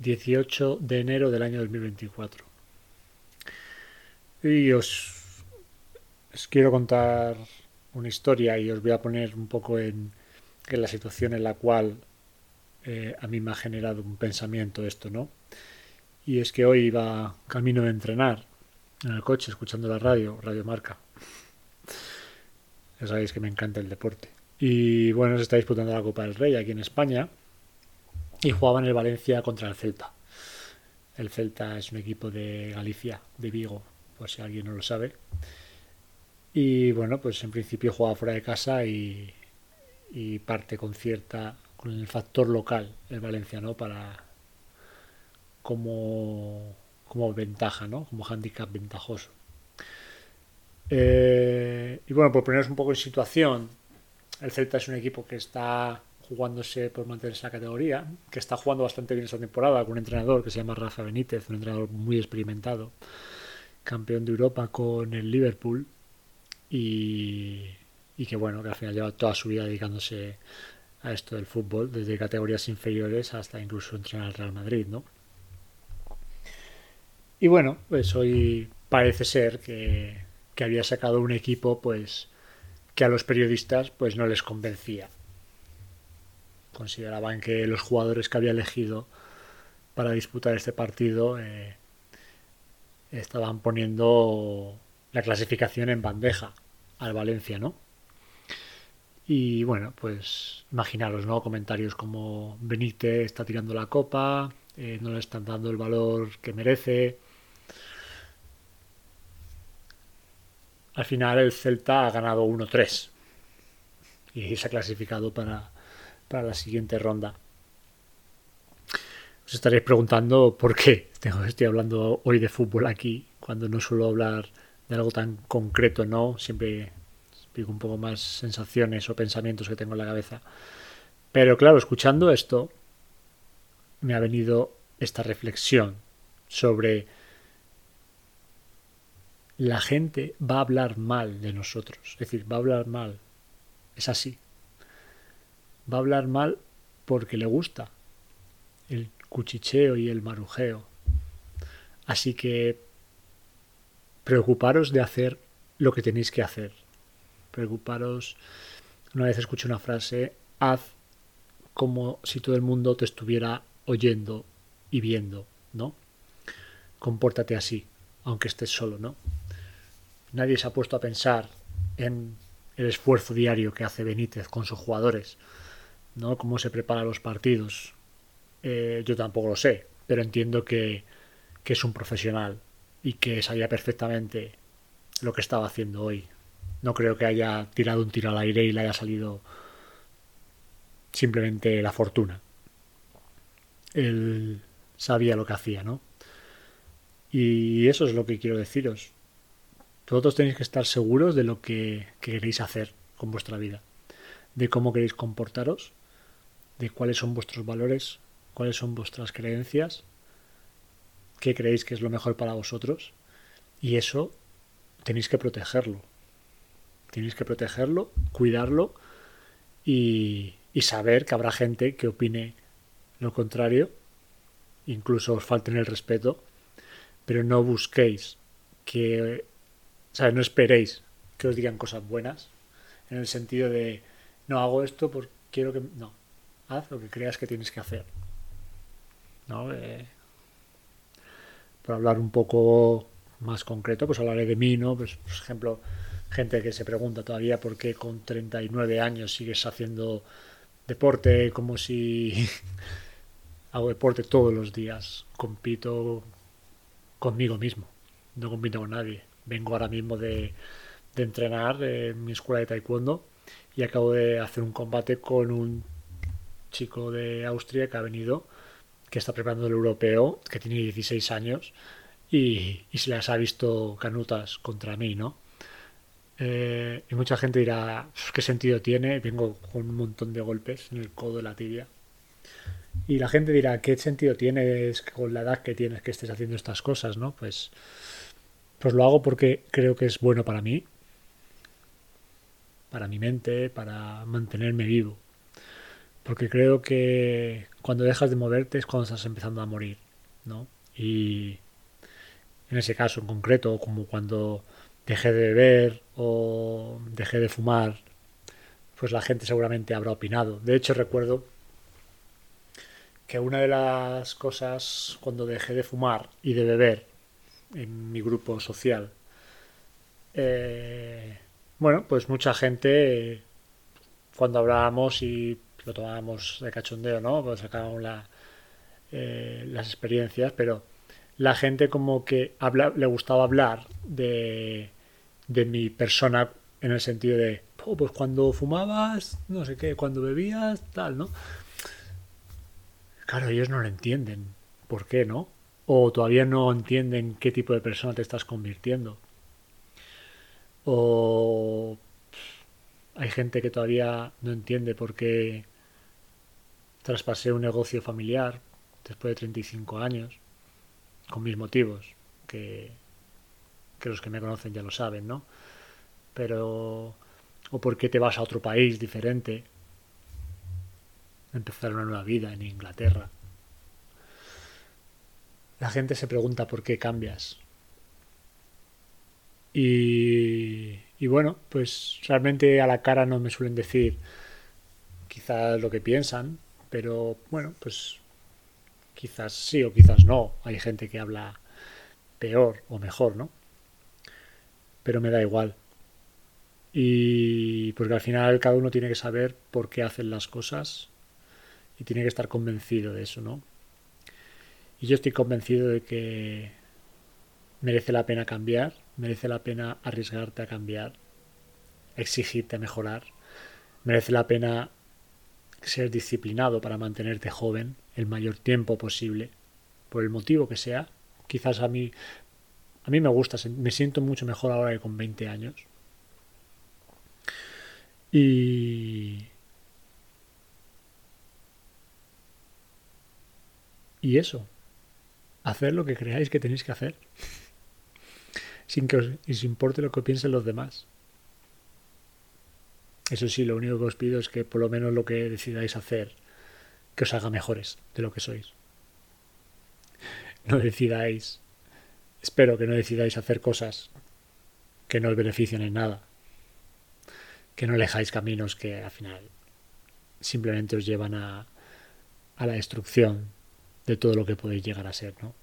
18 de enero del año 2024. Y os quiero contar una historia y os voy a poner un poco en la situación en la cual a mí me ha generado un pensamiento esto, ¿no? Y es que hoy iba camino de entrenar en el coche escuchando la Radio Marca. Ya sabéis que me encanta el deporte. Y bueno, se está disputando la Copa del Rey aquí en España y jugaban el Valencia contra el Celta. El Celta es un equipo de Galicia, de Vigo, por si alguien no lo sabe. Y bueno, pues en principio jugaba fuera de casa y parte con el factor local, el Valencia, ¿no? Para como ventaja, ¿no? Como hándicap ventajoso. Y bueno, por poneros un poco en situación, el Celta es un equipo que está jugándose por mantener esa categoría, que está jugando bastante bien esta temporada con un entrenador que se llama Rafa Benítez, un entrenador muy experimentado, campeón de Europa con el Liverpool y que bueno, que al final lleva toda su vida dedicándose a esto del fútbol, desde categorías inferiores hasta incluso entrenar al Real Madrid, ¿no? Y bueno, pues hoy parece ser que había sacado un equipo pues que a los periodistas pues no les convencía. Consideraban que los jugadores que había elegido para disputar este partido estaban poniendo la clasificación en bandeja al Valencia, ¿no? Y bueno, pues imaginaros, ¿no? Comentarios como Benítez está tirando la copa, no le están dando el valor que merece. Al final el Celta ha ganado 1-3 y se ha clasificado para la siguiente ronda. Os estaréis preguntando por qué estoy hablando hoy de fútbol aquí, cuando no suelo hablar de algo tan concreto, ¿no? Siempre explico un poco más sensaciones o pensamientos que tengo en la cabeza. Pero claro, escuchando esto, me ha venido esta reflexión sobre la gente va a hablar mal de nosotros. Es decir, va a hablar mal. Es así. Va a hablar mal porque le gusta el cuchicheo y el marujeo. Así que preocuparos de hacer lo que tenéis que hacer. Preocuparos. Una vez escuché una frase: haz como si todo el mundo te estuviera oyendo y viendo, ¿no? Compórtate así, aunque estés solo, ¿no? Nadie se ha puesto a pensar en el esfuerzo diario que hace Benítez con sus jugadores, ¿no? Cómo se prepara los partidos. Yo tampoco lo sé, pero entiendo que es un profesional y que sabía perfectamente lo que estaba haciendo hoy. No creo que haya tirado un tiro al aire y le haya salido simplemente la fortuna. Él sabía lo que hacía, ¿no? Y eso es lo que quiero deciros. Vosotros tenéis que estar seguros de lo que queréis hacer con vuestra vida, de cómo queréis comportaros, de cuáles son vuestros valores, cuáles son vuestras creencias, qué creéis que es lo mejor para vosotros, y eso tenéis que protegerlo. Tenéis que protegerlo, cuidarlo y saber que habrá gente que opine lo contrario, incluso os falten el respeto, pero no busquéis que, ¿sabes? No esperéis que os digan cosas buenas en el sentido de no hago esto porque quiero que... No, haz lo que creas que tienes que hacer, ¿no? Por hablar un poco más concreto, pues hablaré de mí, ¿no? Pues, por ejemplo, gente que se pregunta todavía por qué con 39 años sigues haciendo deporte, como si hago deporte todos los días, compito conmigo mismo, no compito con nadie. Vengo ahora mismo de entrenar en mi escuela de taekwondo y acabo de hacer un combate con un chico de Austria que ha venido, que está preparando el europeo, que tiene 16 años y se las ha visto canutas contra mí, ¿no? Y mucha gente dirá, ¿qué sentido tiene? Vengo con un montón de golpes en el codo de la tibia. Y la gente dirá, ¿qué sentido tiene con la edad que tienes que estés haciendo estas cosas, ¿no? Pues lo hago porque creo que es bueno para mí, para mi mente, para mantenerme vivo. porque creo que cuando dejas de moverte es cuando estás empezando a morir, ¿no? Y en ese caso en concreto, como cuando dejé de beber o dejé de fumar, pues la gente seguramente habrá opinado. De hecho, recuerdo que una de las cosas cuando dejé de fumar y de beber en mi grupo social, bueno, pues mucha gente, cuando hablábamos y lo tomábamos de cachondeo, ¿no? Pues sacábamos las experiencias, pero la gente como que le gustaba hablar de mi persona en el sentido de, oh, pues cuando fumabas, no sé qué, cuando bebías, tal, ¿no? Claro, ellos no lo entienden. ¿Por qué, no? O todavía no entienden qué tipo de persona te estás convirtiendo. O hay gente que todavía no entiende por qué traspasé un negocio familiar después de 35 años, con mis motivos, que los que me conocen ya lo saben, ¿no? Pero, o por qué te vas a otro país diferente, empezar una nueva vida en Inglaterra. La gente se pregunta por qué cambias. Y bueno, pues realmente a la cara no me suelen decir quizás lo que piensan, pero bueno, pues quizás sí o quizás no. Hay gente que habla peor o mejor, ¿no? Pero me da igual. Y porque al final cada uno tiene que saber por qué hacen las cosas y tiene que estar convencido de eso, ¿no? Y yo estoy convencido de que merece la pena cambiar, merece la pena arriesgarte a cambiar, exigirte a mejorar, merece la pena ser disciplinado para mantenerte joven el mayor tiempo posible, por el motivo que sea. Quizás a mí me gusta, me siento mucho mejor ahora que con 20 años. Y eso, hacer lo que creáis que tenéis que hacer, sin que os importe lo que piensen los demás. Eso sí, lo único que os pido es que por lo menos lo que decidáis hacer, que os haga mejores de lo que sois. No decidáis, espero que no decidáis hacer cosas que no os beneficien en nada, que no alejáis caminos que al final simplemente os llevan a la destrucción de todo lo que podéis llegar a ser, ¿no?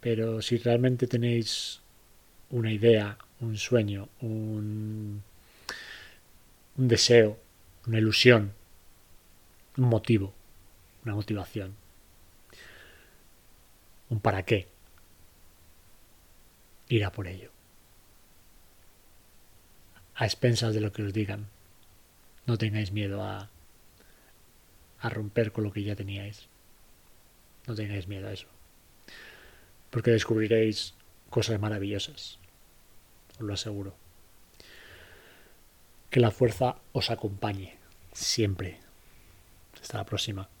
Pero si realmente tenéis una idea, un sueño, un deseo, una ilusión, un motivo, una motivación, un para qué, ir a por ello. A expensas de lo que os digan. No tengáis miedo a romper con lo que ya teníais. No tengáis miedo a eso. Porque descubriréis cosas maravillosas. Os lo aseguro. Que la fuerza os acompañe siempre. Hasta la próxima.